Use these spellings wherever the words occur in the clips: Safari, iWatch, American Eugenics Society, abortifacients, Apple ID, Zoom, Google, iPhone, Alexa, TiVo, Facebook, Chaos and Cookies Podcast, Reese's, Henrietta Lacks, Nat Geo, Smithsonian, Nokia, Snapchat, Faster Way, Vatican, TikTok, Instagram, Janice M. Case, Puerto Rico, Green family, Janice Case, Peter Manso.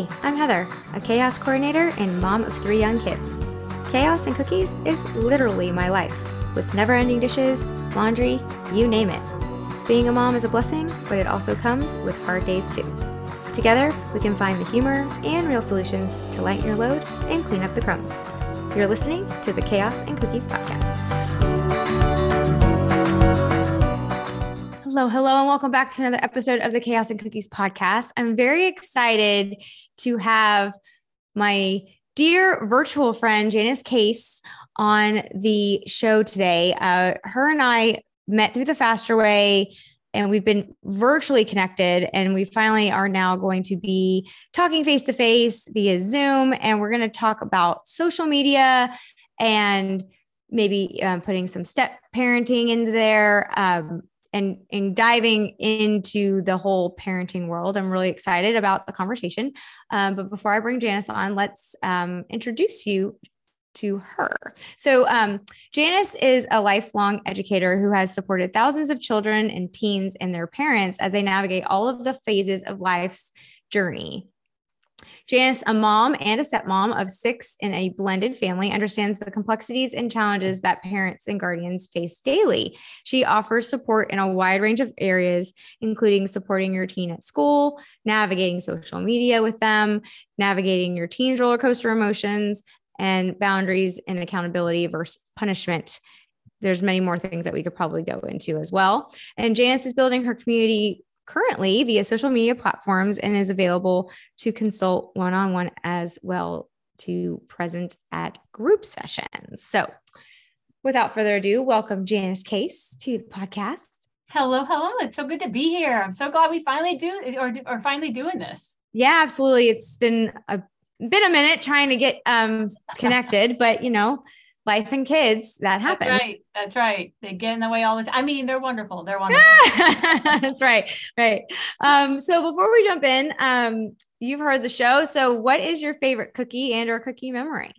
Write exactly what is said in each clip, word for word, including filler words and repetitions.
Hey, I'm Heather, a chaos coordinator and mom of three young kids. Chaos and Cookies is literally my life, with never-ending dishes, laundry, you name it. Being a mom is a blessing, but it also comes with hard days too. Together, we can find the humor and real solutions to lighten your load and clean up the crumbs. You're listening to the Chaos and Cookies Podcast. Hello, hello, and welcome back to another episode of the Chaos and Cookies Podcast. I'm very excited to have my dear virtual friend, Janice Case, on the show today. Uh, her and I met through the Faster Way, and we've been virtually connected, and we finally are now going to be talking face-to-face via Zoom, and we're going to talk about social media and maybe um, putting some step parenting into there um, and, and diving into the whole parenting world. I'm really excited about the conversation. Um, but before I bring Janice on, let's um, introduce you to her. So um, Janice is a lifelong educator who has supported thousands of children and teens and their parents as they navigate all of the phases of life's journey. Janice, a mom and a stepmom of six in a blended family, understands the complexities and challenges that parents and guardians face daily. She offers support in a wide range of areas, including supporting your teen at school, navigating social media with them, navigating your teen's roller coaster emotions, and boundaries and accountability versus punishment. There's many more things that we could probably go into as well. And Janice is building her community currently via social media platforms and is available to consult one-on-one as well to present at group sessions. So without further ado, welcome Janice Case to the podcast. Hello, hello. It's so good to be here. I'm so glad we finally do or or finally doing this. Yeah, absolutely. It's been a been a minute trying to get um, connected, but you know, life and kids, that happens. That's right. That's right. They get in the way all the time. I mean, they're wonderful. They're wonderful. That's right. Right. Um, so before we jump in, um, you've heard the show. So what is your favorite cookie and or cookie memory?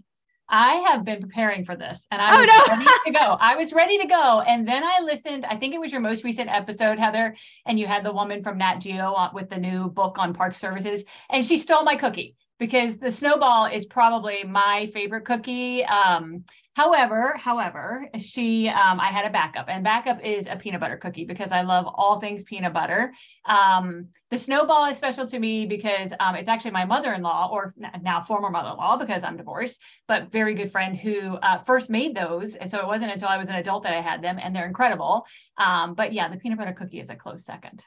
I have been preparing for this and I was oh, no. ready to go. I was ready to go. And then I listened, I think it was your most recent episode, Heather, and you had the woman from Nat Geo on, with the new book on park services, and she stole my cookie, because the snowball is probably my favorite cookie. Um, however, however, she, um, I had a backup, and backup is a peanut butter cookie because I love all things peanut butter. Um, the snowball is special to me because um, it's actually my mother-in-law, or now former mother-in-law because I'm divorced, but very good friend who uh, first made those. And so it wasn't until I was an adult that I had them, and they're incredible. Um, but yeah, the peanut butter cookie is a close second.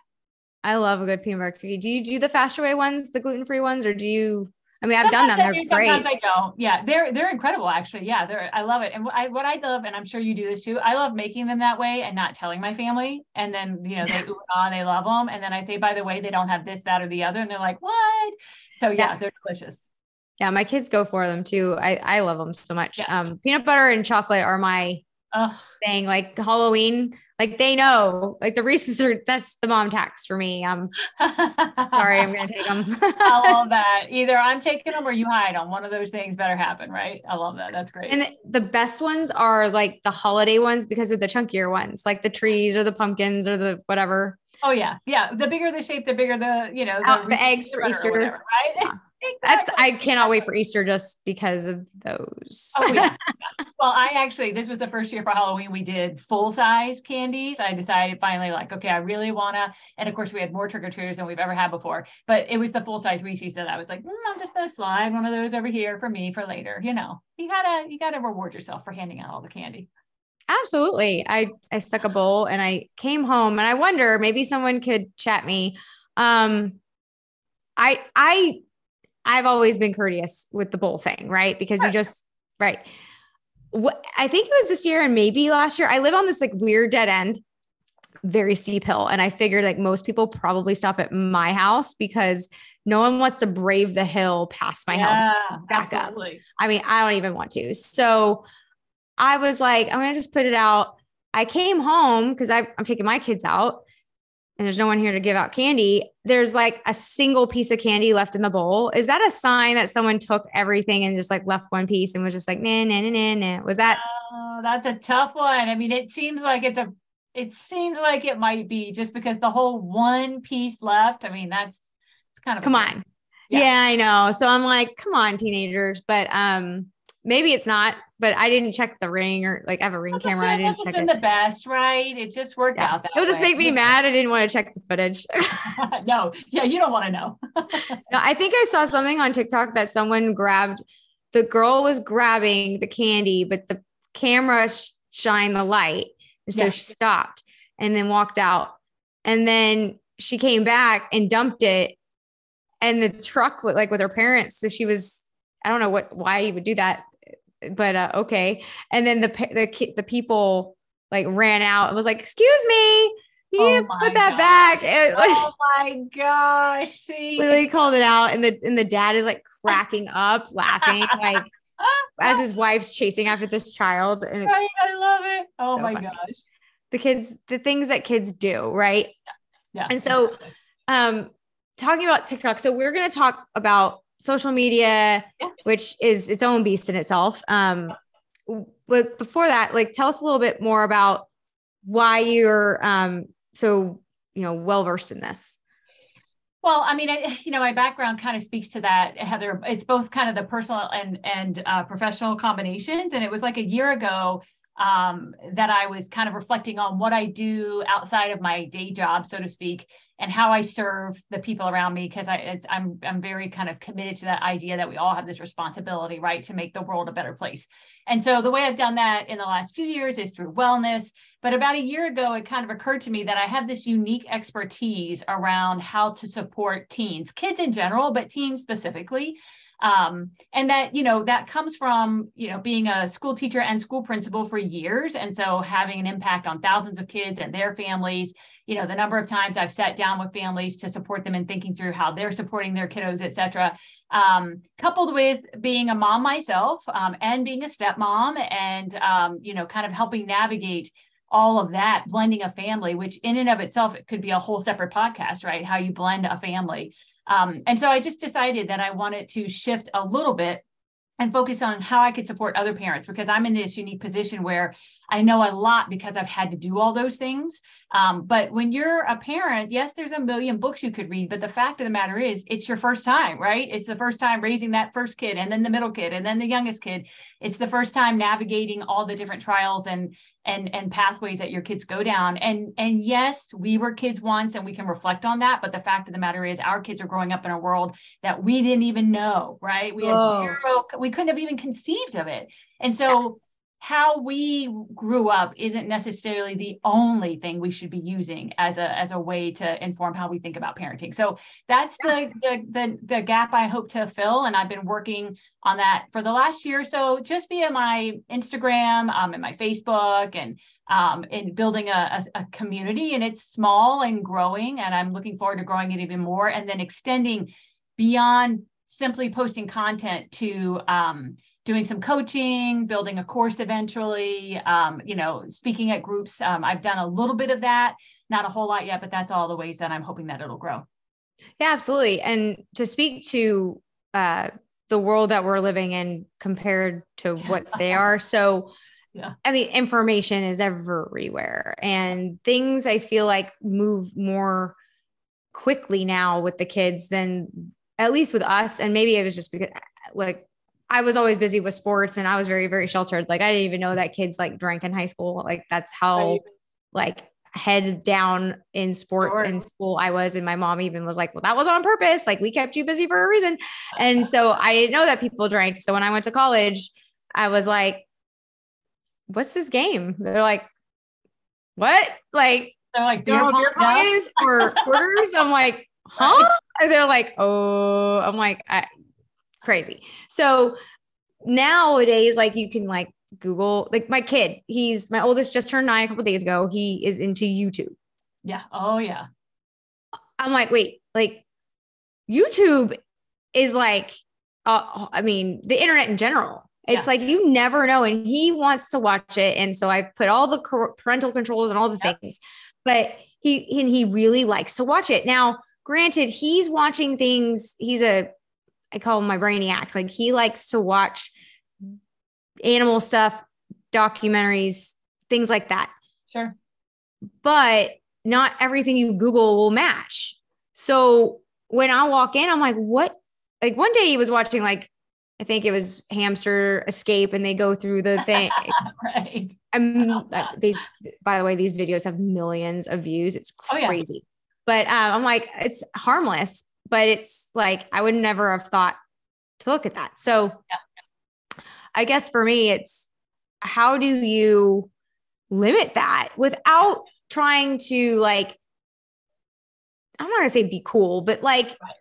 I love a good peanut butter cookie. Do you do the Faster Way ones, the gluten-free ones, or do you... I mean, I've sometimes done them. They're do, great. Sometimes I don't. Yeah. They're, they're incredible actually. Yeah. They're, I love it. And I, what I love, and I'm sure you do this too, I love making them that way and not telling my family. And then, you know, they, ooh, ah, they love them. And then I say, by the way, they don't have this, that, or the other. And they're like, what? So yeah, yeah. They're delicious. Yeah. My kids go for them too. I, I love them so much. Yeah. Um, peanut butter and chocolate are my Ugh. thing. Like Halloween, like they know, like the Reese's are, that's the mom tax for me. Um, sorry, I'm going to take them. I love that. Either I'm taking them or you hide them. One of those things better happen. Right. I love that. That's great. And the best ones are like the holiday ones because of the chunkier ones, like the trees or the pumpkins or the whatever. Oh yeah. Yeah. The bigger the shape, the bigger the, you know, the, Out, the eggs for Easter, whatever, right? Yeah. That's, I cannot wait for Easter just because of those. Oh, yeah. Well, I actually, this was the first year for Halloween we did full size candies. I decided finally like, okay, I really want to. And of course we had more trick-or-treaters than we've ever had before, but it was the full size Reese's that I was like, mm, I'm just going to slide one of those over here for me for later. You know, you gotta, you gotta reward yourself for handing out all the candy. Absolutely. I, I stuck a bowl and I came home and I wonder, maybe someone could chat me. Um, I, I, I've always been courteous with the bowl thing, right? Because you just, right. What, I think it was this year and maybe last year, I live on this like weird dead end, very steep hill. And I figured like most people probably stop at my house because no one wants to brave the hill past my yeah, house back absolutely. up. I mean, I don't even want to. So I was like, I'm going to just put it out. I came home because I'm taking my kids out and there's no one here to give out candy. There's like a single piece of candy left in the bowl. Is that a sign that someone took everything and just like left one piece and was just like, nah, nah, nah, nah, nah. Was that? Oh, that's a tough one. I mean, it seems like it's a, it seems like it might be just because the whole one piece left. I mean, that's, it's kind of, come on. Yeah. yeah, I know. So I'm like, come on, teenagers. But um, maybe it's not. But I didn't check the ring, or like I have a ring well, camera. I didn't check it. The best, right? It just worked yeah. out that It'll way. It'll just make me mad. I didn't want to check the footage. No, yeah, you don't want to know. No, I think I saw something on TikTok that someone grabbed. The girl was grabbing the candy, but the camera sh- shined the light, and so yeah. she stopped and then walked out. And then she came back and dumped it, and the truck with like with her parents. So she was, I don't know what why you would do that. But, uh, okay. And then the, the, the people like ran out and was like, excuse me, you oh put that gosh. back. And, like, oh my gosh. Literally called it out. And the, and the dad is like cracking up, laughing, like as his wife's chasing after this child. And right, I love it. Oh so my funny. gosh. The kids, the things that kids do. Right. Yeah. yeah. And so, um, talking about TikTok. So we're going to talk about social media, yeah. which is its own beast in itself. Um, but before that, like, tell us a little bit more about why you're, um, so, you know, well-versed in this. Well, I mean, I, you know, my background kind of speaks to that, Heather. It's both kind of the personal and, and, uh, professional combinations. And it was like a year ago, um, that I was kind of reflecting on what I do outside of my day job, so to speak, and how I serve the people around me. Cause I, it's, I'm, I'm very kind of committed to that idea that we all have this responsibility, right, to make the world a better place. And so the way I've done that in the last few years is through wellness. But about a year ago, it kind of occurred to me that I have this unique expertise around how to support teens, kids in general, but teens specifically. Um, and that, you know, that comes from, you know, being a school teacher and school principal for years. And so having an impact on thousands of kids and their families, you know, the number of times I've sat down with families to support them in thinking through how they're supporting their kiddos, et cetera, um, coupled with being a mom myself, um, and being a stepmom and, um, you know, kind of helping navigate all of that, blending a family, which in and of itself, it could be a whole separate podcast, right? How you blend a family. Um, and so I just decided that I wanted to shift a little bit and focus on how I could support other parents, because I'm in this unique position where I know a lot because I've had to do all those things. Um, but when you're a parent, yes, there's a million books you could read, but the fact of the matter is it's your first time, right? It's the first time raising that first kid and then the middle kid and then the youngest kid. It's the first time navigating all the different trials and and and pathways that your kids go down. And, and yes, we were kids once and we can reflect on that. But the fact of the matter is our kids are growing up in a world that we didn't even know, right? We had zero, we couldn't have even conceived of it. And so how we grew up isn't necessarily the only thing we should be using as a, as a way to inform how we think about parenting. So that's the, the, the, the gap I hope to fill. And I've been working on that for the last year or so, just via my Instagram um, and my Facebook and, um, and building a, a, a community, and it's small and growing. And I'm looking forward to growing it even more and then extending beyond simply posting content to, um, doing some coaching, building a course eventually, um, you know, speaking at groups. Um, I've done a little bit of that, not a whole lot yet, but that's all the ways that I'm hoping that it'll grow. Yeah, absolutely. And to speak to uh, the world that we're living in compared to what they are. So, yeah. I mean, information is everywhere and things I feel like move more quickly now with the kids than at least with us. And maybe it was just because like, I was always busy with sports and I was very, very sheltered. Like I didn't even know that kids like drank in high school. Like that's how like head down in sports and school I was. And my mom even was like, well, that was on purpose. Like we kept you busy for a reason. And so I didn't know that people drank. So when I went to college, I was like, what's this game? They're like, what? Like, they're like, beer pong or quarters? I'm like, huh? And they're like, oh, I'm like, I, crazy. So nowadays, like you can like Google, like my kid, he's my oldest just turned nine a couple of days ago. He is into YouTube. Yeah. Oh yeah. I'm like, wait, like YouTube is like, uh, I mean, the internet in general, it's yeah. like, you never know. And he wants to watch it. And so I put all the parental controls and all the yep. things, but he, and he really likes to watch it. Now, granted, he's watching things. He's a, I call him my brainiac. Like he likes to watch animal stuff, documentaries, things like that. Sure. But not everything you Google will match. So when I walk in, I'm like, what like one day he was watching, like, I think it was Hamster Escape, and they go through the thing. Right. Um, they, by the way, these videos have millions of views. It's crazy. Oh, yeah. But um, I'm like, it's harmless, but it's like, I would never have thought to look at that. So yeah. I guess for me, it's how do you limit that without trying to, like, I'm not going to say be cool, but like, right.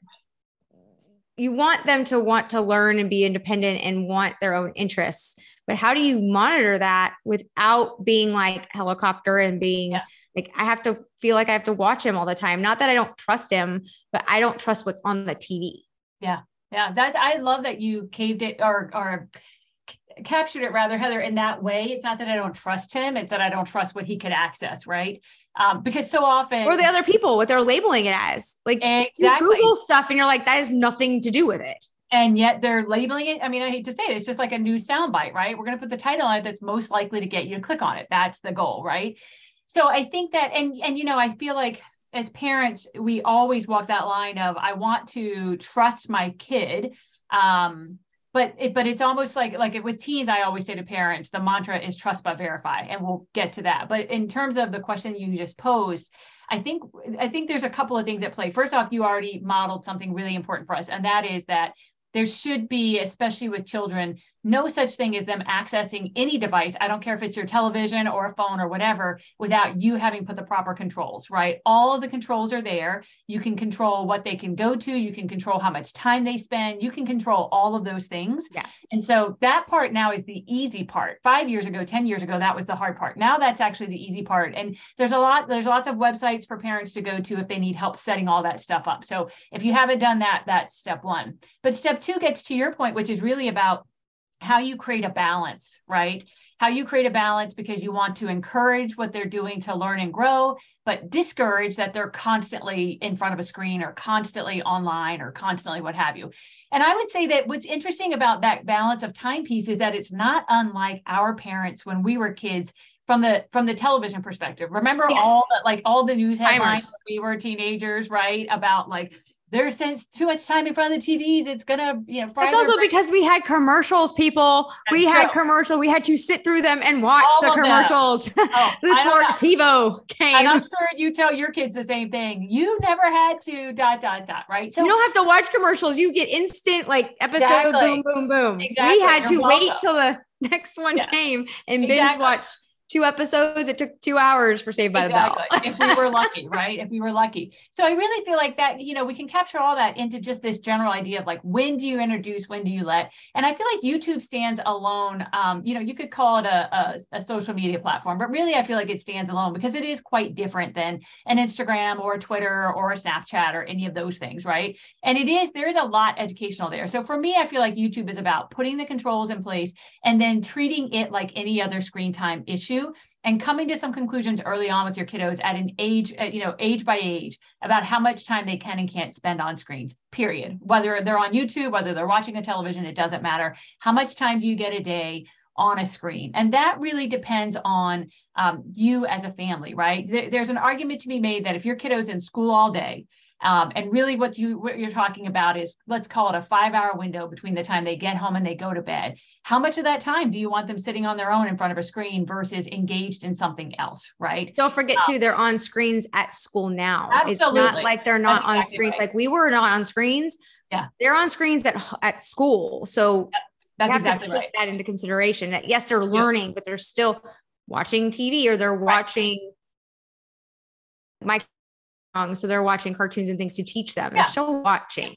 You want them to want to learn and be independent and want their own interests, but how do you monitor that without being like helicopter and being yeah. like, I have to feel like I have to watch him all the time. Not that I don't trust him, but I don't trust what's on the T V. Yeah. Yeah. That's, I love that you caved it or, or c- captured it rather, Heather, in that way. It's not that I don't trust him. It's that I don't trust what he could access. Right. Um, because so often, or the other people, what they're labeling it as, like exactly. You Google stuff and you're like, that has nothing to do with it. And yet they're labeling it. I mean, I hate to say it. It's just like a new soundbite, right? We're going to put the title on it that's most likely to get you to click on it. That's the goal, right? So I think that, and, and, you know, I feel like as parents, we always walk that line of, I want to trust my kid. Um, But it, but it's almost like, like it, with teens, I always say to parents, the mantra is trust but verify, and we'll get to that. But in terms of the question you just posed, I think, I think there's a couple of things at play. First off, you already modeled something really important for us. And that is that there should be, especially with children, no such thing as them accessing any device. I don't care if it's your television or a phone or whatever, without you having put the proper controls, right? All of the controls are there. You can control what they can go to. You can control how much time they spend. You can control all of those things. Yeah. And so that part now is the easy part. Five years ago, ten years ago, that was the hard part. Now that's actually the easy part. And there's a lot, there's lots of websites for parents to go to if they need help setting all that stuff up. So if you haven't done that, that's step one. But step two gets to your point, which is really about how you create a balance, right? How you create a balance because you want to encourage what they're doing to learn and grow, but discourage that they're constantly in front of a screen or constantly online or constantly what have you. And I would say that what's interesting about that balance of time piece is that it's not unlike our parents when we were kids from the from the television perspective. Remember yeah. all that, like all the news headlines when we were teenagers, right? About like, there's too much time in front of the T Vs. It's going to, you know, fry it's also brain. Because we had commercials, people. That's we true. had commercial. We had to sit through them and watch all the commercials oh, before TiVo came. And I'm sure you tell your kids the same thing. You never had to dot, dot, dot, right? So you don't have to watch commercials. You get instant like episode exactly. boom, boom, boom. Exactly. We had You're to welcome. wait till the next one yeah. came and exactly. binge watch two episodes. It took two hours for Saved by exactly. the Bell. If we were lucky, right? If we were lucky. So I really feel like that, you know, we can capture all that into just this general idea of like, when do you introduce, when do you let? And I feel like YouTube stands alone. Um, you know, you could call it a, a, a social media platform, but really I feel like it stands alone because it is quite different than an Instagram or a Twitter or a Snapchat or any of those things, right? And it is, there is a lot educational there. So for me, I feel like YouTube is about putting the controls in place and then treating it like any other screen time issue. And coming to some conclusions early on with your kiddos at an age, you know, age by age about how much time they can and can't spend on screens, period. Whether they're on YouTube, whether they're watching a television, it doesn't matter. How much time do you get a day on a screen? And that really depends on um, you as a family, right? Th- there's an argument to be made that if your kiddo's in school all day, Um, and really what you, what you're talking about is, let's call it a five hour window between the time they get home and they go to bed. How much of that time do you want them sitting on their own in front of a screen versus engaged in something else, right? Don't forget um, too, they're on screens at school now. Absolutely. It's not like they're not That's on exactly screens. Right. Like we were not on screens. Yeah. They're on screens at, at school. So yeah. That's you have exactly to take right. that into consideration that yes, they're learning, yeah. but they're still watching T V or they're watching right. my So they're watching cartoons and things to teach them. Yeah. They're still watching.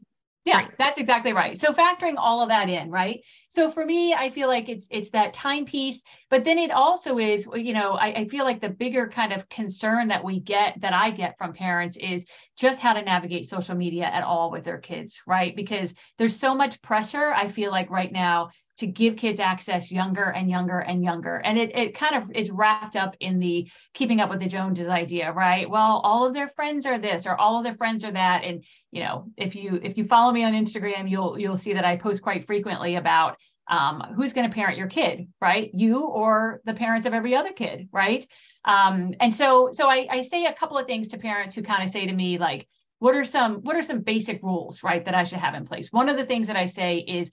Yeah, Thanks. That's exactly right. So factoring all of that in, right? So for me, I feel like it's it's that time piece, but then it also is, you know, I, I feel like the bigger kind of concern that we get, that I get from parents is just how to navigate social media at all with their kids, right? Because there's so much pressure, I feel like right now, to give kids access younger and younger and younger. And it it kind of is wrapped up in the keeping up with the Joneses idea, right? Well, all of their friends are this or all of their friends are that. And, you know, if you if you follow me on Instagram, you'll you'll see that I post quite frequently about um, who's going to parent your kid, right? You or the parents of every other kid, right? Um, and so so I, I say a couple of things to parents who kind of say to me, like, what are some, what are some basic rules, right, that I should have in place? One of the things that I say is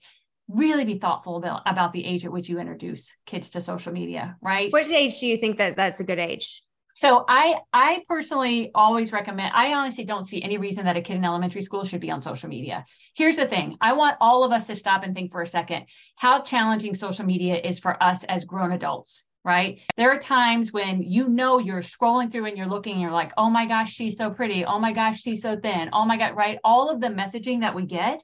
really be thoughtful about, about the age at which you introduce kids to social media, right? What age do you think that that's a good age? So I, I personally always recommend, I honestly don't see any reason that a kid in elementary school should be on social media. Here's the thing. I want all of us to stop and think for a second how challenging social media is for us as grown adults, right? There are times when, you know, you're scrolling through and you're looking and you're like, oh my gosh, she's so pretty. Oh my gosh, she's so thin. Oh my God, right? All of the messaging that we get.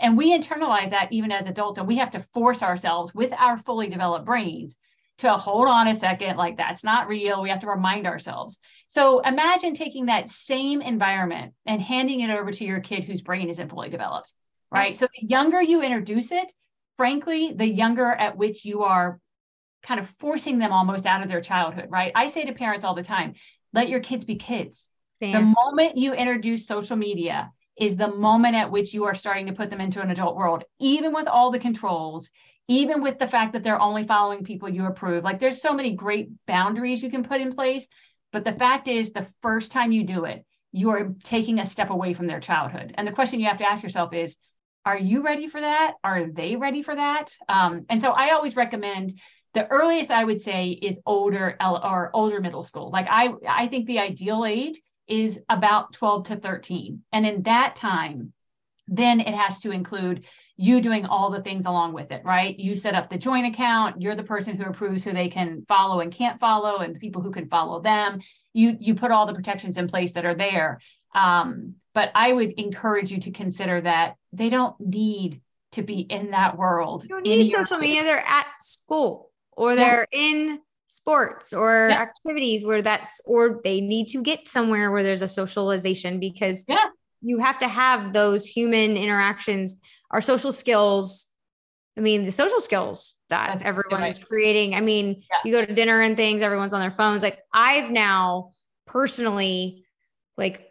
And we internalize that even as adults, and we have to force ourselves with our fully developed brains to hold on a second, like that's not real. We have to remind ourselves. So imagine taking that same environment and handing it over to your kid whose brain isn't fully developed, right? Mm-hmm. So the younger you introduce it, frankly, the younger at which you are kind of forcing them almost out of their childhood, right? I say to parents all the time, let your kids be kids. Damn. The moment you introduce social media is the moment at which you are starting to put them into an adult world, even with all the controls, even with the fact that they're only following people you approve. Like, there's so many great boundaries you can put in place. But the fact is, the first time you do it, you are taking a step away from their childhood. And the question you have to ask yourself is, are you ready for that? Are they ready for that? Um, and so I always recommend the earliest I would say is older L- or older middle school. Like I, I think the ideal age is about twelve to thirteen. And in that time, then it has to include you doing all the things along with it, right? You set up the joint account. You're the person who approves who they can follow and can't follow and people who can follow them. You, you put all the protections in place that are there. Um, but I would encourage you to consider that they don't need to be in that world. You don't need social media. They're at school or they're yeah. in sports or yeah. activities where that's, or they need to get somewhere where there's a socialization, because yeah. you have to have those human interactions, our social skills. I mean, the social skills that that's everyone right. is creating. I mean, yeah. you go to dinner and things, everyone's on their phones. Like I've now personally, like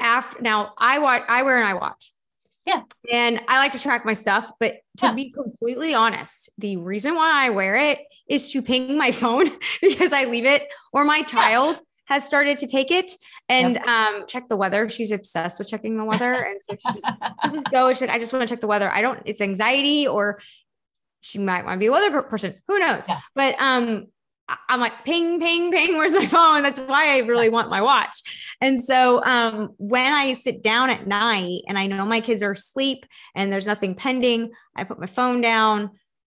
after now I watch, I wear an iWatch. Yeah. And I like to track my stuff, but to yeah. be completely honest, the reason why I wear it is to ping my phone because I leave it or my child yeah. has started to take it and yep. um, check the weather. She's obsessed with checking the weather. And so she she'll just go, she's like, I just want to check the weather. I don't, it's anxiety, or she might want to be a weather person. Who knows? Yeah. But um, I'm like, ping, ping, ping, where's my phone? That's why I really want my watch. And so um, when I sit down at night and I know my kids are asleep and there's nothing pending, I put my phone down,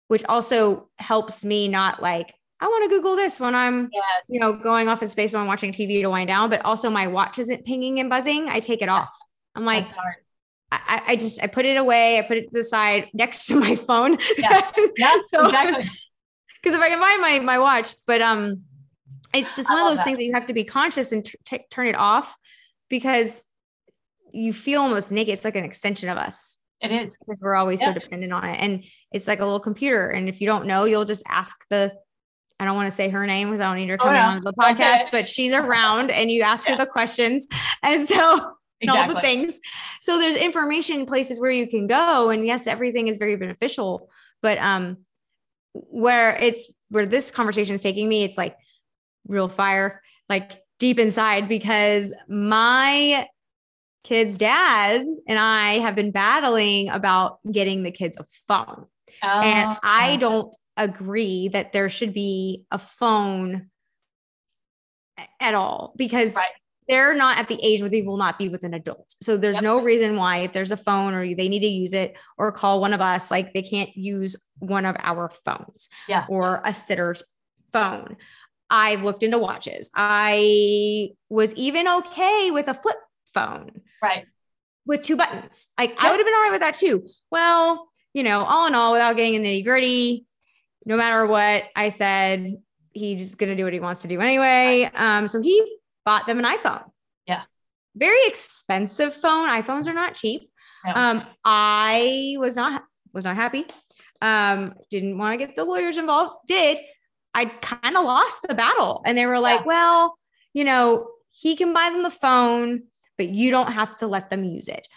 which also helps me not like, I want to Google this when I'm, yes. you know, going off in space when I'm watching T V to wind down, but also my watch isn't pinging and buzzing. I take it off. I'm like, I, I just, I put it away. I put it to the side next to my phone. Yeah, yeah so, exactly. Because if I can find my, my watch, but um, it's just one of those that. things that you have to be conscious and t- t- turn it off, because you feel almost naked. It's like an extension of us. It is. Because we're always yeah. so dependent on it. And it's like a little computer. And if you don't know, you'll just ask the, I don't want to say her name because I don't need her coming oh, no. on the podcast, okay. but she's around and you ask yeah. her the questions. And so exactly. and all the things. So there's information places where you can go. And yes, everything is very beneficial, but um, where it's, where this conversation is taking me, it's like real fire, like deep inside, because my kid's dad and I have been battling about getting the kids a phone. Oh. And I don't agree that there should be a phone at all, because right. they're not at the age where they will not be with an adult. So there's yep. no reason why if there's a phone or they need to use it or call one of us, like they can't use one of our phones yeah. or a sitter's phone. I've looked into watches. I was even okay with a flip phone, right? With two buttons. Like yep. I would have been all right with that too. Well, you know, all in all, without getting in the nitty gritty, no matter what I said, he's going to do what he wants to do anyway. Um, so he bought them an iPhone. Yeah. Very expensive phone. iPhones are not cheap. No. Um, I was not, was not happy. Um, didn't want to get the lawyers involved. Did. I kind of lost the battle, and they were like, yeah. well, you know, he can buy them the phone, but you don't have to let them use it.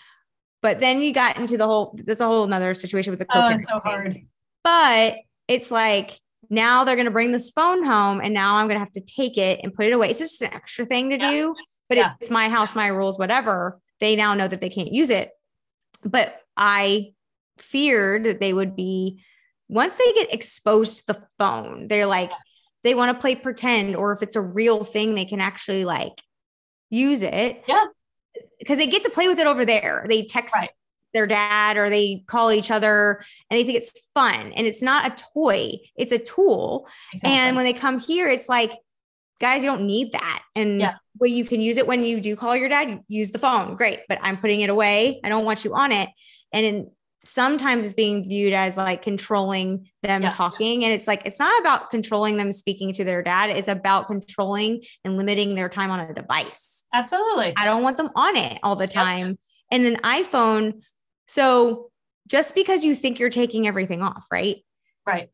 But then you got into the whole, there's a whole nother situation with the co-parent. Oh, it's so hard. But it's like, now they're going to bring this phone home and now I'm going to have to take it and put it away. It's just an extra thing to yeah. do, but yeah. it's my house, my rules, whatever. they now know that they can't use it. But I feared that they would be, once they get exposed to the phone, they're like, they want to play pretend, or if it's a real thing, they can actually like use it. Yeah. Because they get to play with it over there. They text right. their dad, or they call each other, and they think it's fun, and it's not a toy. It's a tool. Exactly. And when they come here, it's like, guys, you don't need that. And yeah. well, you can use it when you do call your dad, you use the phone. Great. But I'm putting it away. I don't want you on it. And in, sometimes it's being viewed as like controlling them yeah. talking. And it's like, it's not about controlling them speaking to their dad. It's about controlling and limiting their time on a device. Absolutely. I don't want them on it all the time. Yep. And an iPhone. So just because you think you're taking everything off, right? Right.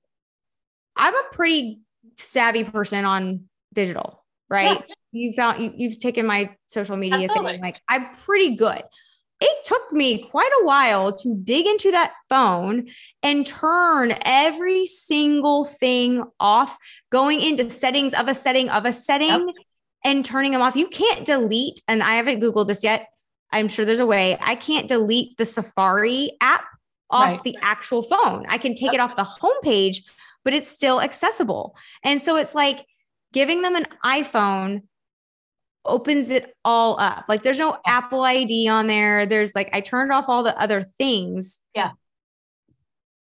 I'm a pretty savvy person on digital, right? Yeah. You found you, you've taken my social media Absolutely. thing. Like I'm pretty good. It took me quite a while to dig into that phone and turn every single thing off, going into settings of a setting of a setting yep. and turning them off. You can't delete. And I haven't Googled this yet. I'm sure there's a way. I can't delete the Safari app off right. the actual phone. I can take yep. it off the homepage, but it's still accessible. And so it's like giving them an iPhone opens it all up. Like there's no yeah. Apple I D on there. There's like, I turned off all the other things. Yeah.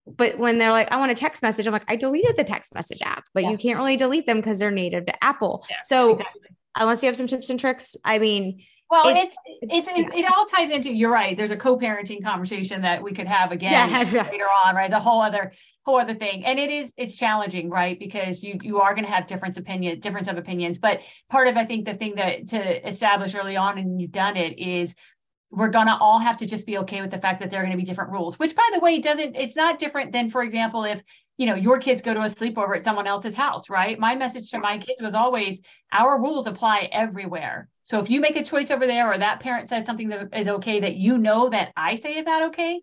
But when they're like, I want a text message. I'm like, I deleted the text message app, but yeah. you can't really delete them because they're native to Apple. Yeah, so exactly. unless you have some tips and tricks, I mean, well, it's, it's, it's yeah. it all ties into, you're right. There's a co-parenting conversation that we could have again yeah. later on, right? It's a whole other, whole other thing. And it is, it's challenging, right? Because you, you are going to have different opinion, difference of opinions, but part of, I think the thing that to establish early on, and you've done it, is we're going to all have to just be okay with the fact that there are going to be different rules, which by the way, doesn't, it's not different than, for example, if, you know, your kids go to a sleepover at someone else's house, right? My message to my kids was always, our rules apply everywhere. So if you make a choice over there, or that parent says something that is okay, that you know that I say is not okay,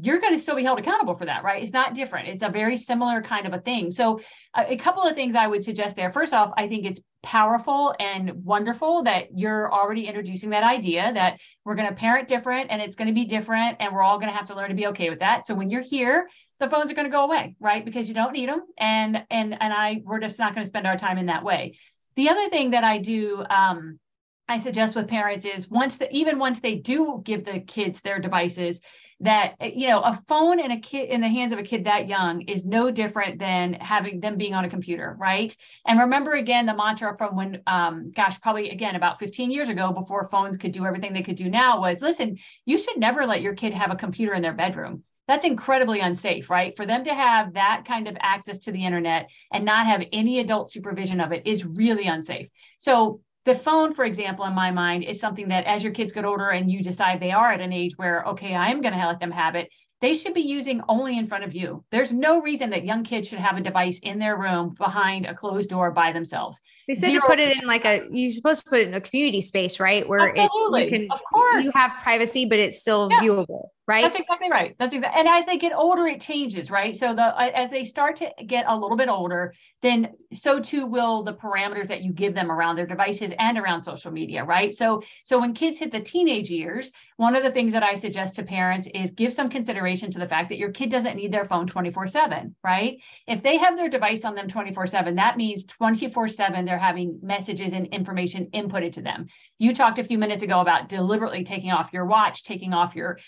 you're going to still be held accountable for that, right? It's not different. It's a very similar kind of a thing. So a, a couple of things I would suggest there. First off, I think it's powerful and wonderful that you're already introducing that idea that we're going to parent different, and it's going to be different, and we're all going to have to learn to be okay with that. So when you're here, the phones are going to go away, right? Because you don't need them. And, and, and I, we're just not going to spend our time in that way. The other thing that I do, um, I suggest with parents is once the, even once they do give the kids their devices, that, you know, a phone in a kid in the hands of a kid that young is no different than having them being on a computer, right? And remember, again, the mantra from when, um, gosh, probably again, about fifteen years ago, before phones could do everything they could do now, was, listen, you should never let your kid have a computer in their bedroom. That's incredibly unsafe, right? For them to have that kind of access to the internet and not have any adult supervision of it is really unsafe. So the phone, for example, in my mind, is something that as your kids get older and you decide they are at an age where, okay, I'm going to let them have it, they should be using only in front of you. There's no reason that young kids should have a device in their room behind a closed door by themselves. They said Zero- to put it in like a, you're supposed to put it in a community space, right? Where it, you can, of course. You have privacy, but it's still yeah. viewable, right? That's exactly right. That's exactly. And as they get older, it changes, right? So the as they start to get a little bit older, then so too will the parameters that you give them around their devices and around social media, right? So, so when kids hit the teenage years, one of the things that I suggest to parents is give some consideration to the fact that your kid doesn't need their phone twenty-four seven, right? If they have their device on them twenty-four seven, that means twenty-four seven, they're having messages and information inputted to them. You talked a few minutes ago about deliberately taking off your watch, taking off your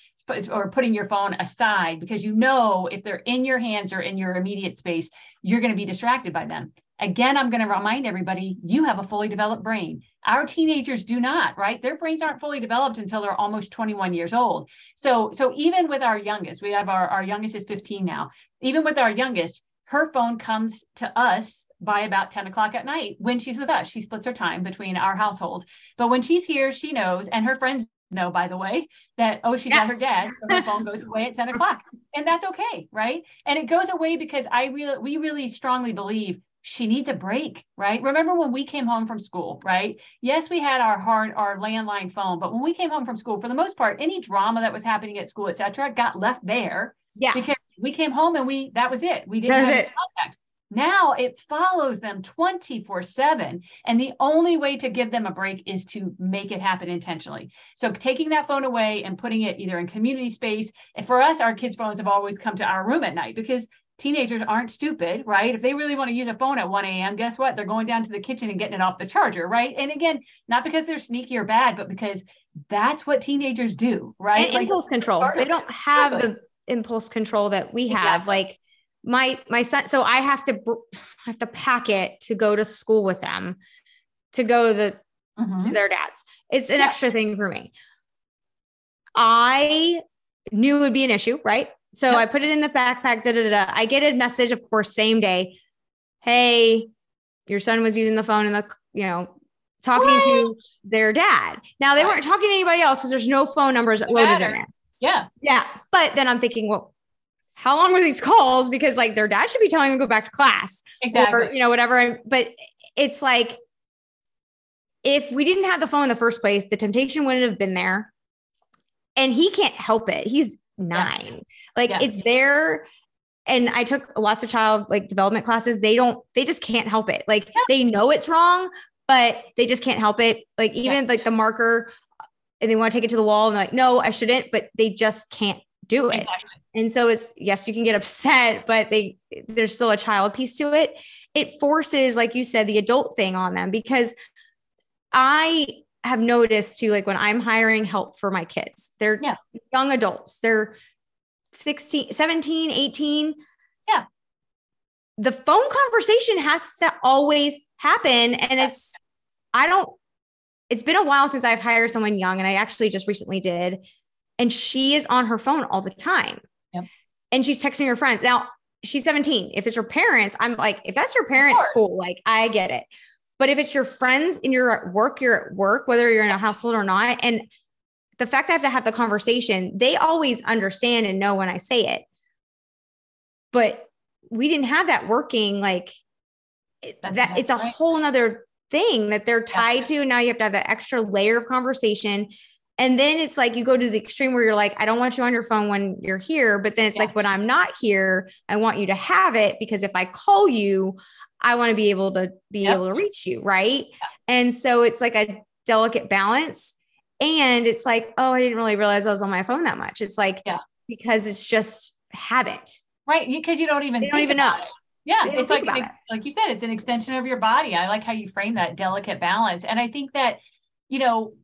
or putting your phone aside, because you know, if they're in your hands or in your immediate space, you're going to be distracted by them. Again, I'm going to remind everybody, you have a fully developed brain. Our teenagers do not, right? Their brains aren't fully developed until they're almost twenty-one years old. So, so even with our youngest, we have our, our youngest is fifteen now, even with our youngest, her phone comes to us by about ten o'clock at night. When she's with us, she splits her time between our households. But when she's here, she knows, and her friends know, by the way, that, oh, she's yeah. at her dad, so her phone goes away at ten o'clock. And that's okay, right? And it goes away because I really, we really strongly believe she needs a break, right? Remember when we came home from school, right? Yes, we had our hard, our landline phone, but when we came home from school, for the most part, any drama that was happening at school, et cetera, got left there. Yeah. Because we came home and we, that was it. We didn't have any contact. Now it follows them twenty-four seven. And the only way to give them a break is to make it happen intentionally. So taking that phone away and putting it either in community space. And for us, our kids' phones have always come to our room at night because teenagers aren't stupid, right? If they really want to use a phone at one a.m., guess what? They're going down to the kitchen and getting it off the charger, right? And again, not because they're sneaky or bad, but because that's what teenagers do, right? And like, impulse control. They don't have the impulse control that we have. Exactly. Like my, my son, so I have to, I have to pack it to go to school with them, to go to, the, mm-hmm. to their dads. It's an yeah. extra thing for me. I knew it would be an issue, right? So I put it in the backpack, da, da, da, da. I get a message, of course, same day. Hey, your son was using the phone and the, you know, talking what? to their dad. Now they weren't talking to anybody else because there's no phone numbers loaded Matter. in there. Yeah. Yeah. But then I'm thinking, well, how long were these calls? Because like their dad should be telling them to go back to class exactly. or, you know, whatever. But it's like, if we didn't have the phone in the first place, the temptation wouldn't have been there, and he can't help it. He's nine. Yeah. Like yeah. it's there. And I took lots of child like development classes. They don't, they just can't help it. Like yeah. they know it's wrong, but they just can't help it. Like even yeah. like the marker, and they want to take it to the wall and like, no, I shouldn't, but they just can't do it. Exactly. And so it's, yes, you can get upset, but they, there's still a child piece to it. It forces, like you said, the adult thing on them, because I have noticed too, like when I'm hiring help for my kids, they're yeah. young adults, they're sixteen, seventeen, eighteen. Yeah. The phone conversation has to always happen. And yeah. it's, I don't, it's been a while since I've hired someone young, and I actually just recently did. And she is on her phone all the time. Yep. And she's texting her friends. Now she's seventeen. If it's her parents, I'm like, if that's your parents, cool. Like I get it. But if it's your friends and you're at work, you're at work, whether you're in a household or not. And the fact that I have to have the conversation, they always understand and know when I say it, but we didn't have that working. Like that's that it's a right. whole nother thing that they're tied yeah. to. And now you have to have that extra layer of conversation. And then it's like, you go to the extreme where you're like, I don't want you on your phone when you're here, but then it's yeah. like, when I'm not here, I want you to have it, because if I call you, I want to be able to be yep. able to reach you. Right. Yep. And so it's like a delicate balance, and it's like, oh, I didn't really realize I was on my phone that much. It's like, yeah. because it's just habit. Right. Because you don't even, they don't even know. It. Yeah. It's like, it. like you said, it's an extension of your body. I like how you frame that delicate balance. And I think that, you know,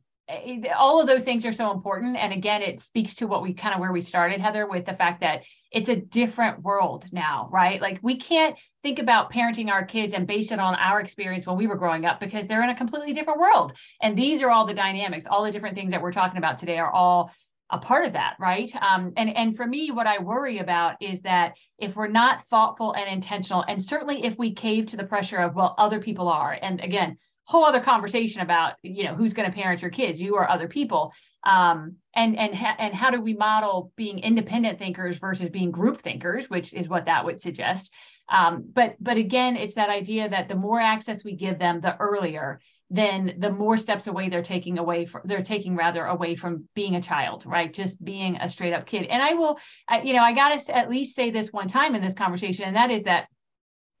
all of those things are so important. And again, it speaks to what we kind of where we started, Heather, with the fact that it's a different world now, right? Like we can't think about parenting our kids and base it on our experience when we were growing up, because they're in a completely different world. And these are all the dynamics, all the different things that we're talking about today are all a part of that, right? Um, and, and for me, what I worry about is that if we're not thoughtful and intentional, and certainly if we cave to the pressure of, well, other people are, and again, whole other conversation about, you know, who's going to parent your kids, you or other people. Um, and, and, ha- and how do we model being independent thinkers versus being group thinkers, which is what that would suggest. Um, but, but again, it's that idea that the more access we give them, the earlier, then the more steps away they're taking away from, they're taking rather away from being a child, right? Just being a straight up kid. And I will, I, you know, I got to at least say this one time in this conversation, and that is that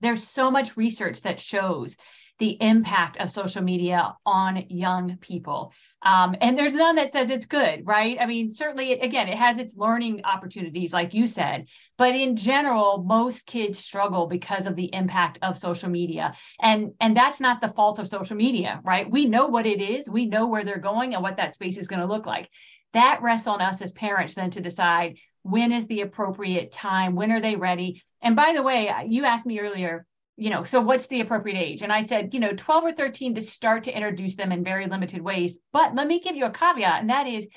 there's so much research that shows the impact of social media on young people. Um, and there's none that says it's good, right? I mean, certainly, it, again, it has its learning opportunities, like you said, but in general, most kids struggle because of the impact of social media. And, and that's not the fault of social media, right? We know what it is. We know where they're going and what that space is going to look like. That rests on us as parents then to decide when is the appropriate time, when are they ready? And by the way, you asked me earlier, you know, so what's the appropriate age? And I said, you know, twelve or thirteen to start to introduce them in very limited ways. But let me give you a caveat, and that is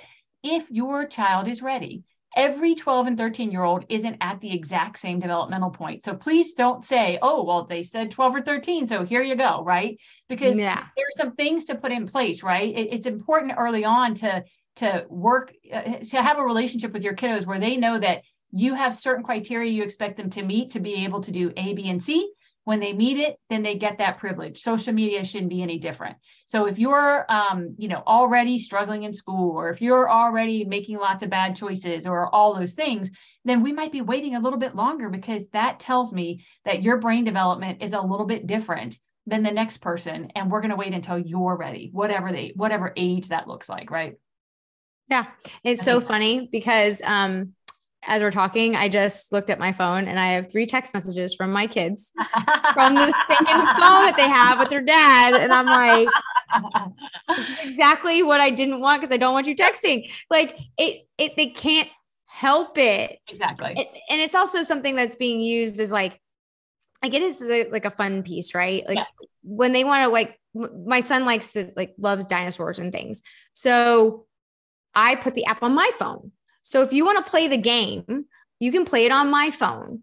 if your child is ready. Every twelve and thirteen year old isn't at the exact same developmental point. So please don't say, oh, well, they said twelve or thirteen, so here you go, right? Because yeah. there's some things to put in place, right? It, it's important early on to, to work, uh, to have a relationship with your kiddos where they know that you have certain criteria you expect them to meet to be able to do A, B, and C. When they meet it, then they get that privilege. Social media shouldn't be any different. So if you're, um, you know, already struggling in school, or if you're already making lots of bad choices or all those things, then we might be waiting a little bit longer, because that tells me that your brain development is a little bit different than the next person. And we're going to wait until you're ready, whatever they, whatever age that looks like. Right. Yeah. It's so funny because, um, as we're talking, I just looked at my phone and I have three text messages from my kids from the stinking phone that they have with their dad. And I'm like, this is exactly what I didn't want, because I don't want you texting. Like it, it, they can't help it. Exactly. It, and it's also something that's being used as like, I get it's like a fun piece, right? Like yes. When they want to, like, my son likes to like loves dinosaurs and things. So I put the app on my phone. So if you want to play the game, you can play it on my phone,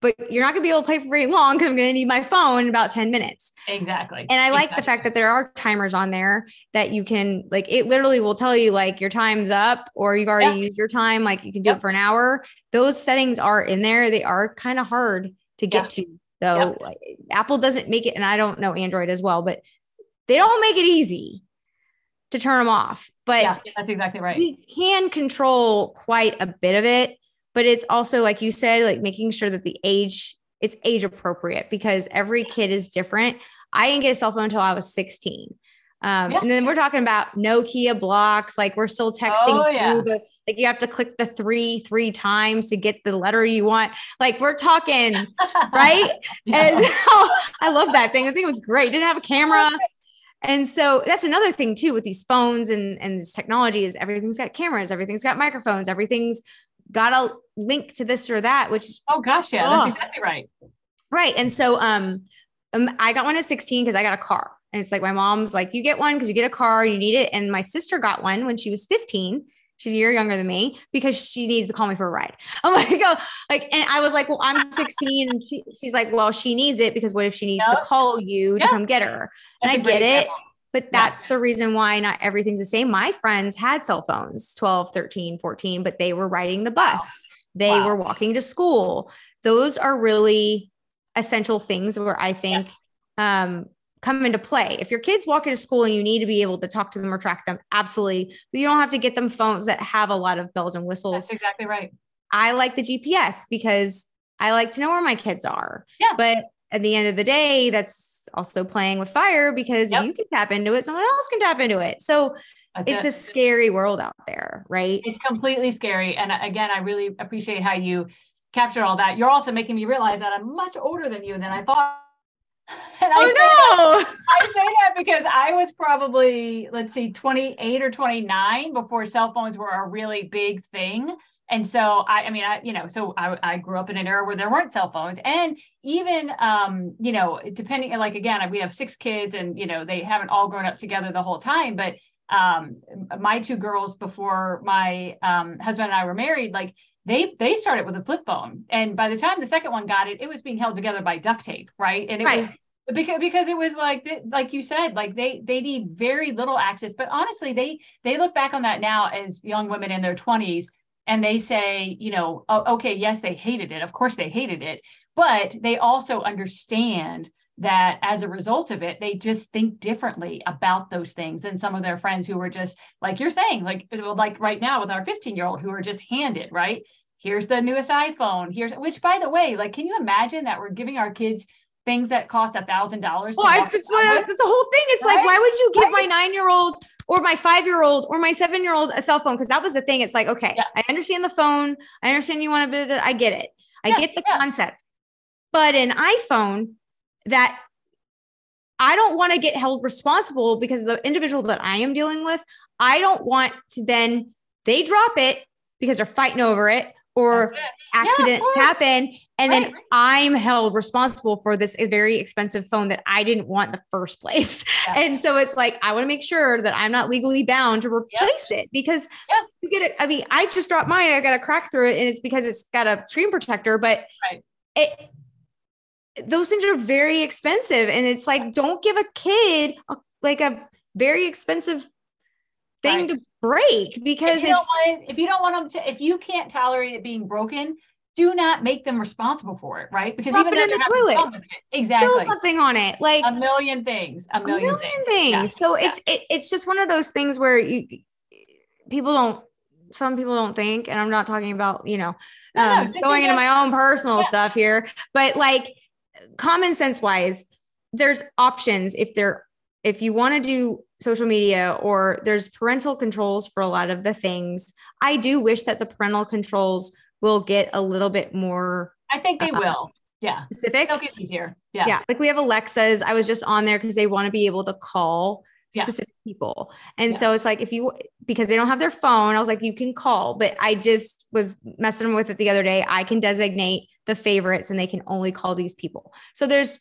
but you're not going to be able to play for very long, because I'm going to need my phone in about ten minutes. Exactly. And I like exactly. the fact that there are timers on there that you can, like, it literally will tell you like your time's up, or you've already yeah. used your time. Like you can do yep. it for an hour. Those settings are in there. They are kind of hard to get yeah. to though. Yep. Apple doesn't make it. And I don't know Android as well, but they don't make it easy to turn them off. But yeah, that's exactly right. We can control quite a bit of it, but it's also, like you said, like making sure that the age, it's age appropriate, because every kid is different. I didn't get a cell phone until I was sixteen. Um, yeah. And then we're talking about Nokia blocks. Like we're still texting. Oh, yeah. through the, like you have to click the three, three times to get the letter you want. Like we're talking, right? Yeah. And so, I love that thing. I think it was great. Didn't have a camera. And so that's another thing too, with these phones and, and this technology, is everything's got cameras, everything's got microphones, everything's got a link to this or that, which is, oh gosh. Yeah. Oh. That's exactly right. Right. And so, um, um, I got one at sixteen, cause I got a car, and it's like, my mom's like, you get one cause you get a car, you need it. And my sister got one when she was fifteen. She's a year younger than me, because she needs to call me for a ride. I'm like, oh, like, and I was like, well, I'm sixteen. And she, she's like, well, she needs it, because what if she needs yep. to call you to yep. come get her? And that's I get it, example. But that's yeah. the reason why not everything's the same. My friends had cell phones, twelve, thirteen, fourteen, but they were riding the bus. They wow. were walking to school. Those are really essential things where I think, yes. um, come into play. If your kids walk into school and you need to be able to talk to them or track them, absolutely. But you don't have to get them phones that have a lot of bells and whistles. That's exactly right. I like the G P S because I like to know where my kids are. Yeah. But at the end of the day, that's also playing with fire, because yep. you can tap into it. Someone else can tap into it. So that's it's it. a scary world out there, right? It's completely scary. And again, I really appreciate how you captured all that. You're also making me realize that I'm much older than you than I thought. And I, oh, say no. that, I say that because I was probably, let's see, twenty-eight or twenty-nine before cell phones were a really big thing. And so I, I mean, I, you know, so I, I grew up in an era where there weren't cell phones, and even, um, you know, depending, like, again, we have six kids and, you know, they haven't all grown up together the whole time, but, um, my two girls before my, um, husband and I were married, like They they started with a flip phone. And by the time the second one got it, it was being held together by duct tape, right? And it right. was because, because it was like, like you said, like they they need very little access. But honestly, they they look back on that now as young women in their twenties, and they say, you know, oh, okay, yes, they hated it. Of course they hated it. But they also understand that as a result of it, they just think differently about those things than some of their friends who were just, like you're saying, like, like right now with our fifteen year old who are just handed, right? Here's the newest iPhone. Here's, which by the way, like, can you imagine that we're giving our kids things that cost a thousand dollars? Well, I, that's, what, that's the whole thing. It's right? like, why would you give right? my nine-year-old or my five-year-old or my seven-year-old a cell phone? Cause that was the thing. It's like, okay, yeah. I understand the phone. I understand you want to, bit of, I get it. I yeah, get the yeah. concept, but an iPhone, that I don't want to get held responsible, because the individual that I am dealing with, I don't want to then they drop it because they're fighting over it, or it. accidents yeah, happen. And right. then I'm held responsible for this very expensive phone that I didn't want in the first place. Yeah. And so it's like, I want to make sure that I'm not legally bound to replace yeah. it, because yeah. you get it. I mean, I just dropped mine. I got a crack through it, and it's because it's got a screen protector, but right. it, those things are very expensive. And it's like, don't give a kid a, like a very expensive thing right. to break, because if you, it's, want it, if you don't want them to, if you can't tolerate it being broken, do not make them responsible for it, right? Because Pop even it in the toilet, something, exactly, spill something on it, like a million things, a million, a million things. things. Yeah. So it's yeah. it, it's just one of those things where you people don't. Some people don't think, and I'm not talking about, you know, um, no, no, going into my own personal yeah. stuff here, but like common sense wise, there's options. If they're, if you want to do social media, or there's parental controls for a lot of the things. I do wish that the parental controls will get a little bit more. I think they um, will. Yeah. Specific. They'll get easier. Yeah. Yeah. Like we have Alexas. I was just on there because they want to be able to call Yeah. specific people. And yeah. so it's like, if you, because they don't have their phone, I was like, you can call, but I just was messing with it the other day. I can designate the favorites and they can only call these people. So there's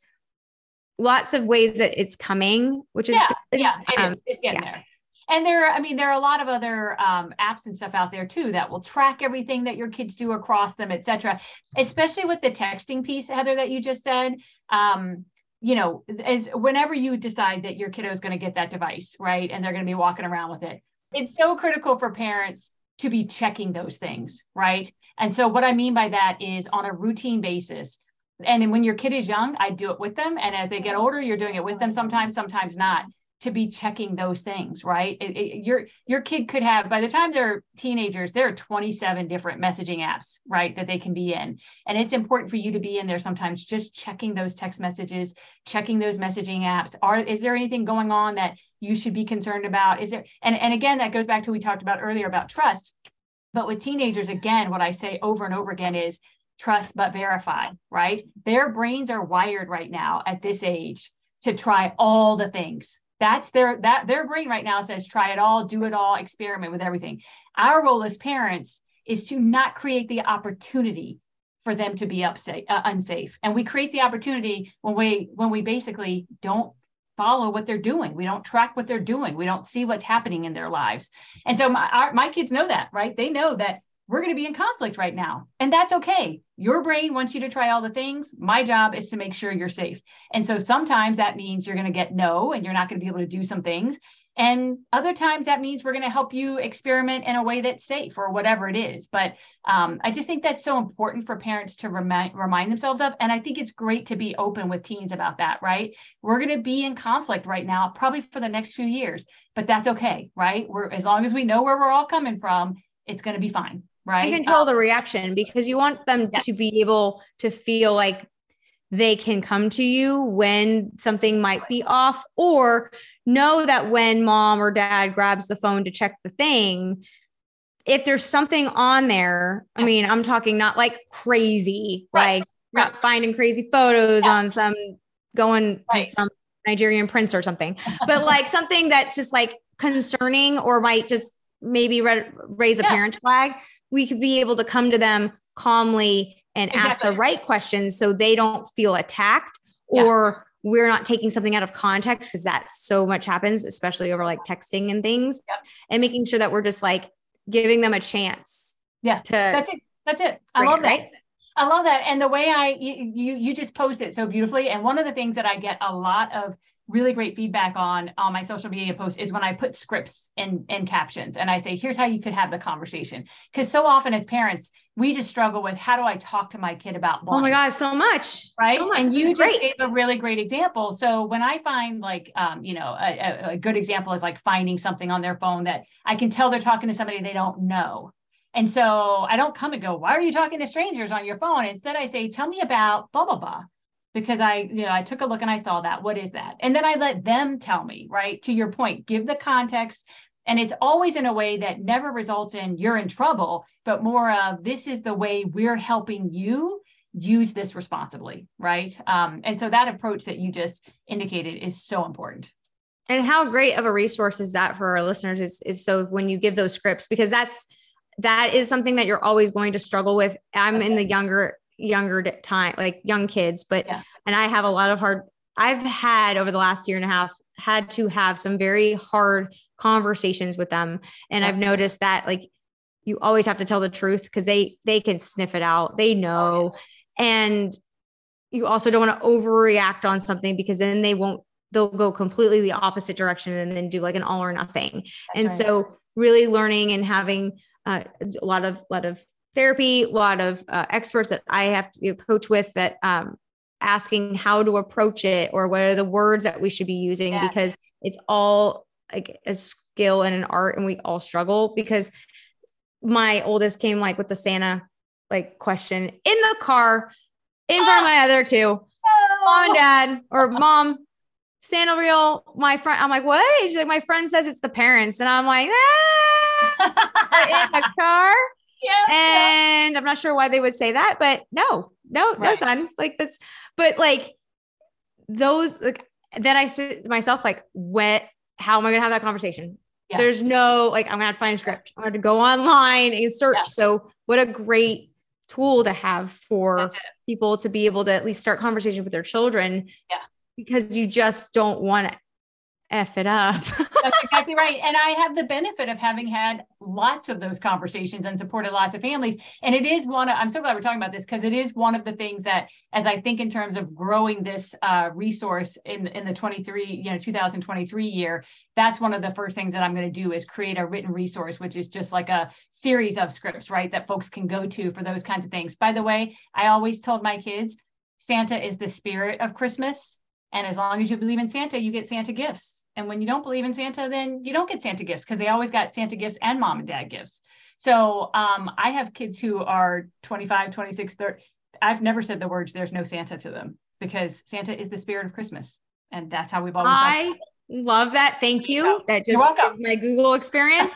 lots of ways that it's coming, which is, yeah, good. yeah it um, is. It's getting yeah. there. And there, I mean, there are a lot of other um, apps and stuff out there too, that will track everything that your kids do across them, et cetera, especially with the texting piece, Heather, that you just said. Um, you know, as whenever you decide that your kiddo is going to get that device, right? And they're going to be walking around with it. It's so critical for parents to be checking those things, right? And so what I mean by that is on a routine basis. And when your kid is young, I do it with them. And as they get older, you're doing it with them sometimes, sometimes not, to be checking those things, right? It, it, your, your kid could have, by the time they're teenagers, there are twenty-seven different messaging apps, right, that they can be in. And it's important for you to be in there sometimes, just checking those text messages, checking those messaging apps. Are, is there anything going on that you should be concerned about? Is there, and, and again, that goes back to what we talked about earlier about trust. But with teenagers, again, what I say over and over again is trust, but verify, right? Their brains are wired right now at this age to try all the things. That's their, that their brain right now says, try it all, do it all, experiment with everything. Our role as parents is to not create the opportunity for them to be upset, uh, unsafe. And we create the opportunity when we, when we basically don't follow what they're doing. We don't track what they're doing. We don't see what's happening in their lives. And so my, our, my kids know that, right? They know that we're going to be in conflict right now. And that's okay. Your brain wants you to try all the things. My job is to make sure you're safe. And so sometimes that means you're going to get no, and you're not going to be able to do some things. And other times that means we're going to help you experiment in a way that's safe or whatever it is. But um, I just think that's so important for parents to remind, remind themselves of. And I think it's great to be open with teens about that, right? We're going to be in conflict right now, probably for the next few years, but that's okay, right? We're, as long as we know where we're all coming from, it's going to be fine. Right. You control the reaction, because you want them yeah. to be able to feel like they can come to you when something might be off, or know that when mom or dad grabs the phone to check the thing, if there's something on there, I mean, I'm talking not like crazy, right. like right. not finding crazy photos yeah. on some going right. to some Nigerian prince or something, but like something that's just like concerning or might just maybe re- raise a yeah. parent flag. We could be able to come to them calmly and exactly. ask the right questions so they don't feel attacked yeah. or we're not taking something out of context, because that so much happens, especially over like texting and things yep. and making sure that we're just like giving them a chance. Yeah. To That's it. That's it. I love it, that. Right? I love that. And the way I, you, you just posed it so beautifully. And one of the things that I get a lot of really great feedback on, on my social media posts is when I put scripts and, and captions, and I say, here's how you could have the conversation. Because so often as parents, we just struggle with, how do I talk to my kid about one? Oh my God, so much. Right. So much. And you just gave a really great example. So when I find like, um, you know, a, a good example is like finding something on their phone that I can tell they're talking to somebody they don't know. And so I don't come and go, why are you talking to strangers on your phone? Instead, I say, tell me about blah, blah, blah. Because I, you know, I took a look and I saw that. What is that? And then I let them tell me, right? To your point, give the context. And it's always in a way that never results in you're in trouble, but more of this is the way we're helping you use this responsibly, right? Um, and so that approach that you just indicated is so important. And how great of a resource is that for our listeners? Is, is so when you give those scripts, because that's, that is something that you're always going to struggle with. I'm okay. in the younger younger time, like young kids, but, yeah. and I have a lot of hard, I've had over the last year and a half, had to have some very hard conversations with them. And okay. I've noticed that like, you always have to tell the truth because they, they can sniff it out. They know. Oh, yeah. And you also don't want to overreact on something, because then they won't, they'll go completely the opposite direction and then do like an all or nothing. That's and right. so really learning and having uh, a lot of, lot of, therapy, a lot of uh, experts that I have to you know, coach with that um, asking how to approach it or what are the words that we should be using, yeah. because it's all like a skill and an art, and we all struggle. Because my oldest came like with the Santa like question in the car in front oh. of my other two, oh. mom and dad, or mom, Santa real, my friend. I'm like, what? She's like, my friend says it's the parents. And I'm like, ah, in the car. Yeah, and yeah. I'm not sure why they would say that, but no, no, right. no, son. Like that's, but like those, like then I said to myself, like, what, how am I going to have that conversation? Yeah. There's no, like, I'm going to have to find a script. I'm going to go online and search. Yeah. So what a great tool to have for people to be able to at least start conversations with their children. Yeah. Because you just don't want to F it up. That's exactly right. And I have the benefit of having had lots of those conversations and supported lots of families. And it is one of, I'm so glad we're talking about this, because it is one of the things that, as I think in terms of growing this uh, resource in, in the twenty-three, you know, twenty twenty-three year, that's one of the first things that I'm going to do is create a written resource, which is just like a series of scripts, right? That folks can go to for those kinds of things. By the way, I always told my kids, Santa is the spirit of Christmas. And as long as you believe in Santa, you get Santa gifts. And when you don't believe in Santa, then you don't get Santa gifts, because they always got Santa gifts and mom and dad gifts. So um, I have kids who are twenty-five, twenty-six, thirty. I've never said the words, there's no Santa to them, because Santa is the spirit of Christmas. And that's how we've always. I love that. Thank you. So, that just my Google experience,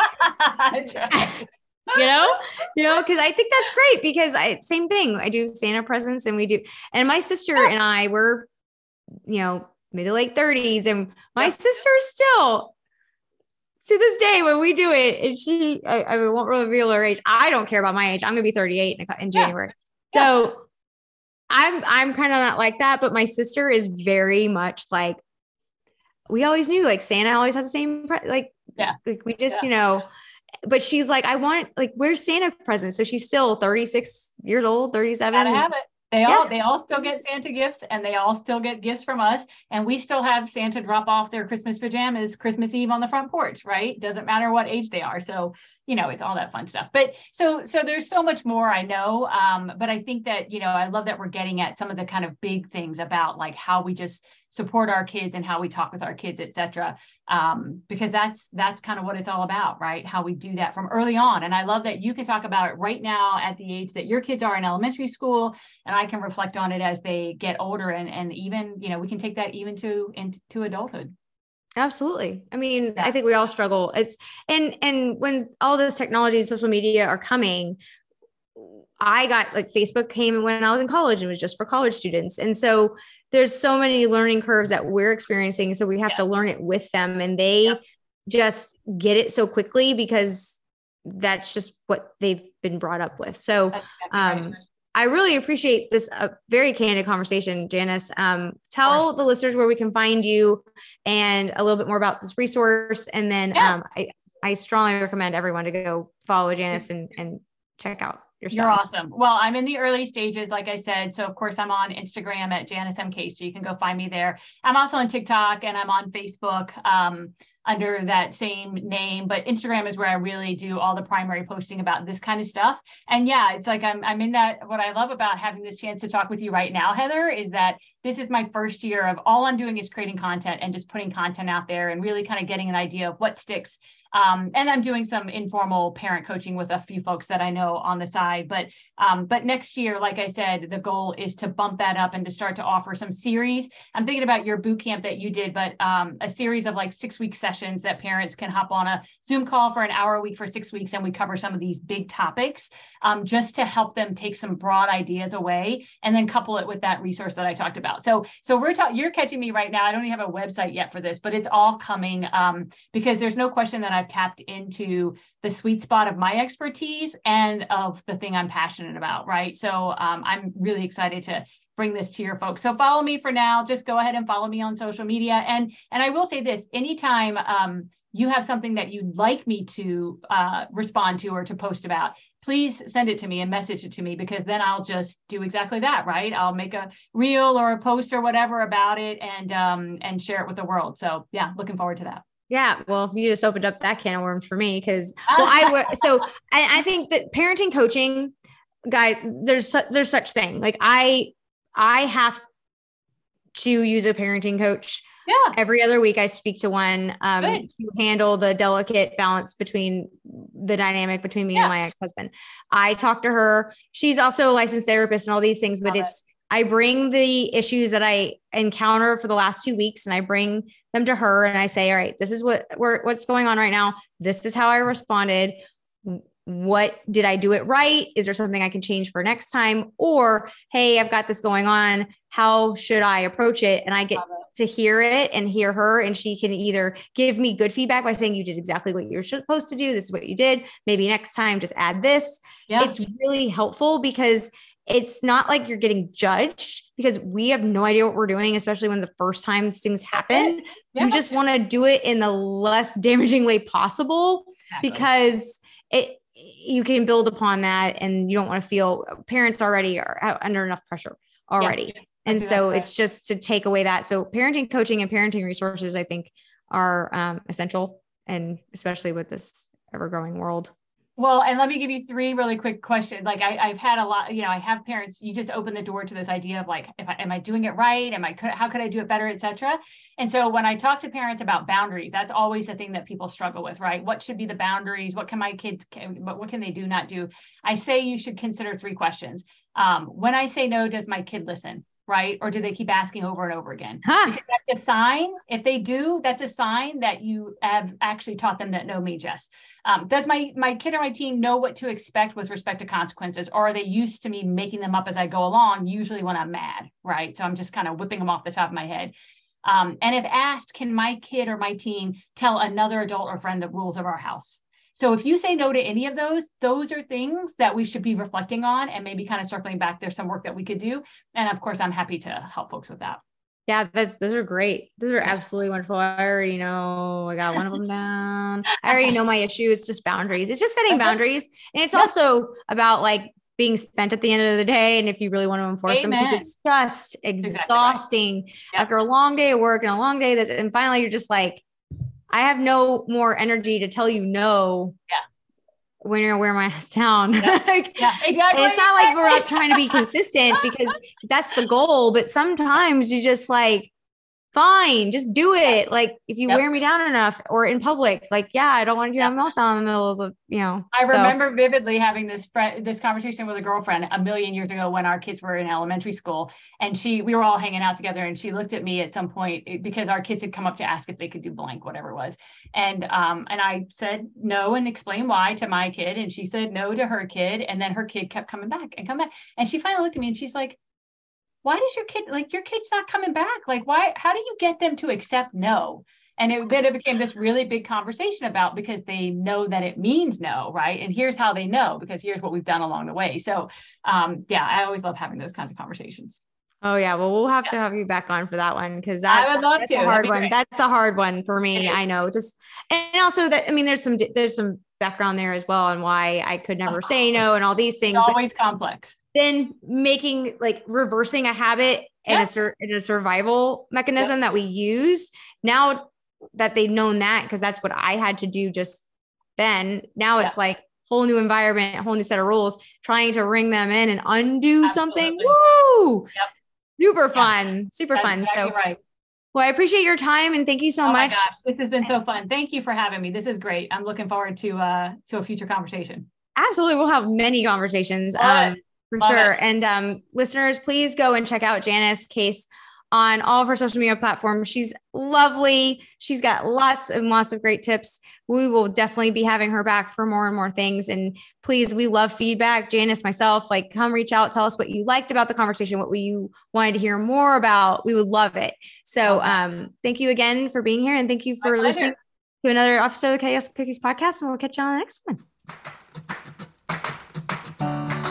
you know, you know, because I think that's great, because I, same thing. I do Santa presents and we do. And my sister yeah. and I were, you know, mid to late thirties. And my yep. sister still to this day, when we do it, and she, I, I won't reveal her age. I don't care about my age. I'm going to be thirty-eight in, in January. Yeah. So yeah. I'm, I'm kind of not like that, but my sister is very much like, we always knew like Santa always had the same, pre- like, yeah. like we just, yeah. you know, but she's like, I want like, where's Santa presents? So she's still thirty-six years old, thirty-seven. Gotta have it. They all, yeah. they all still get Santa gifts, and they all still get gifts from us. And we still have Santa drop off their Christmas pajamas Christmas Eve on the front porch, right? Doesn't matter what age they are. So, you know, it's all that fun stuff, but so, so there's so much more I know. Um, but I think that, you know, I love that we're getting at some of the kind of big things about like how we just support our kids and how we talk with our kids, et cetera. Um, because that's, that's kind of what it's all about, right? How we do that from early on. And I love that you can talk about it right now at the age that your kids are in elementary school, and I can reflect on it as they get older, and, and even, you know, we can take that even to, into adulthood. Absolutely. I mean, yeah. I think we all struggle. It's, and, and when all this technology and social media are coming, I got like Facebook came when I was in college, and it was just for college students. And so there's so many learning curves that we're experiencing. So we have yes. to learn it with them, and they yep. just get it so quickly because that's just what they've been brought up with. So, exactly um, right. I really appreciate this uh, very candid conversation, Janice. Um, tell the listeners where we can find you and a little bit more about this resource. And then, yeah. um, I, I strongly recommend everyone to go follow Janice and, and check out. You're awesome. Well, I'm in the early stages, like I said. So of course I'm on Instagram at Janice M. Case, so you can go find me there. I'm also on TikTok, and I'm on Facebook um, under that same name, but Instagram is where I really do all the primary posting about this kind of stuff. And yeah, it's like, I'm, I'm in that, what I love about having this chance to talk with you right now, Heather, is that this is my first year of all I'm doing is creating content and just putting content out there and really kind of getting an idea of what sticks. Um, and I'm doing some informal parent coaching with a few folks that I know on the side, but, um, but next year, like I said, the goal is to bump that up and to start to offer some series. I'm thinking about your boot camp that you did, but, um, a series of like six week sessions that parents can hop on a Zoom call for an hour a week for six weeks. And we cover some of these big topics, um, just to help them take some broad ideas away and then couple it with that resource that I talked about. So, so we're talking, you're catching me right now. I don't even have a website yet for this, but it's all coming, um, because there's no question that I I've tapped into the sweet spot of my expertise and of the thing I'm passionate about, right? So um, I'm really excited to bring this to your folks. So follow me for now. Just go ahead and follow me on social media. And, and I will say this, anytime um, you have something that you'd like me to uh, respond to or to post about, please send it to me and message it to me, because then I'll just do exactly that, right? I'll make a reel or a post or whatever about it and um, and share it with the world. So yeah, looking forward to that. Yeah. Well, you just opened up that can of worms for me. Cause well, I, so I, I think that parenting coaching, guys, there's, there's such thing. Like I, I have to use a parenting coach. Yeah. Every other week I speak to one, um, Good. to handle the delicate balance between the dynamic between me yeah. and my ex-husband. I talk to her. She's also a licensed therapist and all these things, but Love it's, it. I bring the issues that I encounter for the last two weeks and I bring them to her and I say, all right, this is what we're, what's going on right now. This is how I responded. What did I do it right? Is there something I can change for next time? Or, hey, I've got this going on. How should I approach it? And I get to hear it and hear her. And she can either give me good feedback by saying you did exactly what you're supposed to do. This is what you did. Maybe next time, just add this. Yeah. It's really helpful because it's not like you're getting judged because we have no idea what we're doing, especially when the first time things happen. Yeah. You just want to do it in the less damaging way possible exactly. because it, you can build upon that and you don't want to feel parents already are under enough pressure already. Yeah. And so right. it's just to take away that. So parenting coaching and parenting resources, I think are um, essential and especially with this ever-growing world. Well, and let me give you three really quick questions. Like I, I've had a lot, you know, I have parents, you just open the door to this idea of like, if I, am I doing it right? Am I, how could I do it better, et cetera? And so when I talk to parents about boundaries, that's always the thing that people struggle with, right? What should be the boundaries? What can my kids, what what can they do, not do? I say you should consider three questions. Um, when I say no, does my kid listen? Right? Or do they keep asking over and over again? Huh. Because that's a sign. If they do, that's a sign that you have actually taught them that no means yes. Um, does my, my kid or my teen know what to expect with respect to consequences? Or are they used to me making them up as I go along, usually when I'm mad, right? So I'm just kind of whipping them off the top of my head. Um, and if asked, can my kid or my teen tell another adult or friend the rules of our house? So if you say no to any of those, those are things that we should be reflecting on and maybe kind of circling back. There's some work that we could do. And of course, I'm happy to help folks with that. Yeah, that's, those are great. Those are absolutely wonderful. I already know I got one of them down. I already know my issue. It's just boundaries. It's just setting boundaries. And it's also about like being spent at the end of the day. And if you really want to enforce Amen. them, because it's just exhausting exactly right. yeah. after a long day of work and a long day. This, and finally, you're just like, I have no more energy to tell you no yeah. when you're wearing my ass down. Yeah. like, yeah, exactly. And it's not like we're not trying to be consistent because that's the goal. But sometimes you just like, fine, just do it. Yeah. Like if you yep. wear me down enough or in public, like, yeah, I don't want you to have a meltdown in the middle of the, you know. I so. remember vividly having this friend, this conversation with a girlfriend a million years ago when our kids were in elementary school and she, we were all hanging out together and she looked at me at some point because our kids had come up to ask if they could do blank, whatever it was. And, um, and I said no and explained why to my kid. And she said no to her kid. And then her kid kept coming back and coming back. And she finally looked at me and she's like, why does your kid, like your kid's not coming back? Like, why, how do you get them to accept no? And it, then it became this really big conversation about because they know that it means no, right? And here's how they know, because here's what we've done along the way. So um, yeah, I always love having those kinds of conversations. Oh yeah. Well, we'll have yeah. to have you back on for that one. Cause that's, I would love that's to. a hard one. Great. That's a hard one for me. I know just, and also that, I mean, there's some, there's some background there as well on why I could never uh-huh. say no and all these things. It's always complex. Then making like reversing a habit and yeah. a, sur- and a survival mechanism yeah. that we used now that they've known that, because that's what I had to do just then. Now yeah. it's like whole new environment, whole new set of rules, trying to ring them in and undo Absolutely. something. Woo! Yep. Super fun, yeah. super that's fun. Exactly so, right. Well, I appreciate your time and thank you so oh much. My gosh, this has been so fun. Thank you for having me. This is great. I'm looking forward to uh, to a future conversation. Absolutely, we'll have many conversations. Um, For Love sure. It. And um, listeners, please go and check out Janice Case on all of her social media platforms. She's lovely. She's got lots and lots of great tips. We will definitely be having her back for more and more things. And please, we love feedback. Janice, myself, like come reach out. Tell us what you liked about the conversation, what you wanted to hear more about. We would love it. So um, thank you again for being here. And thank you for listening to another episode of the Chaos and Cookies podcast. And we'll catch you on the next one.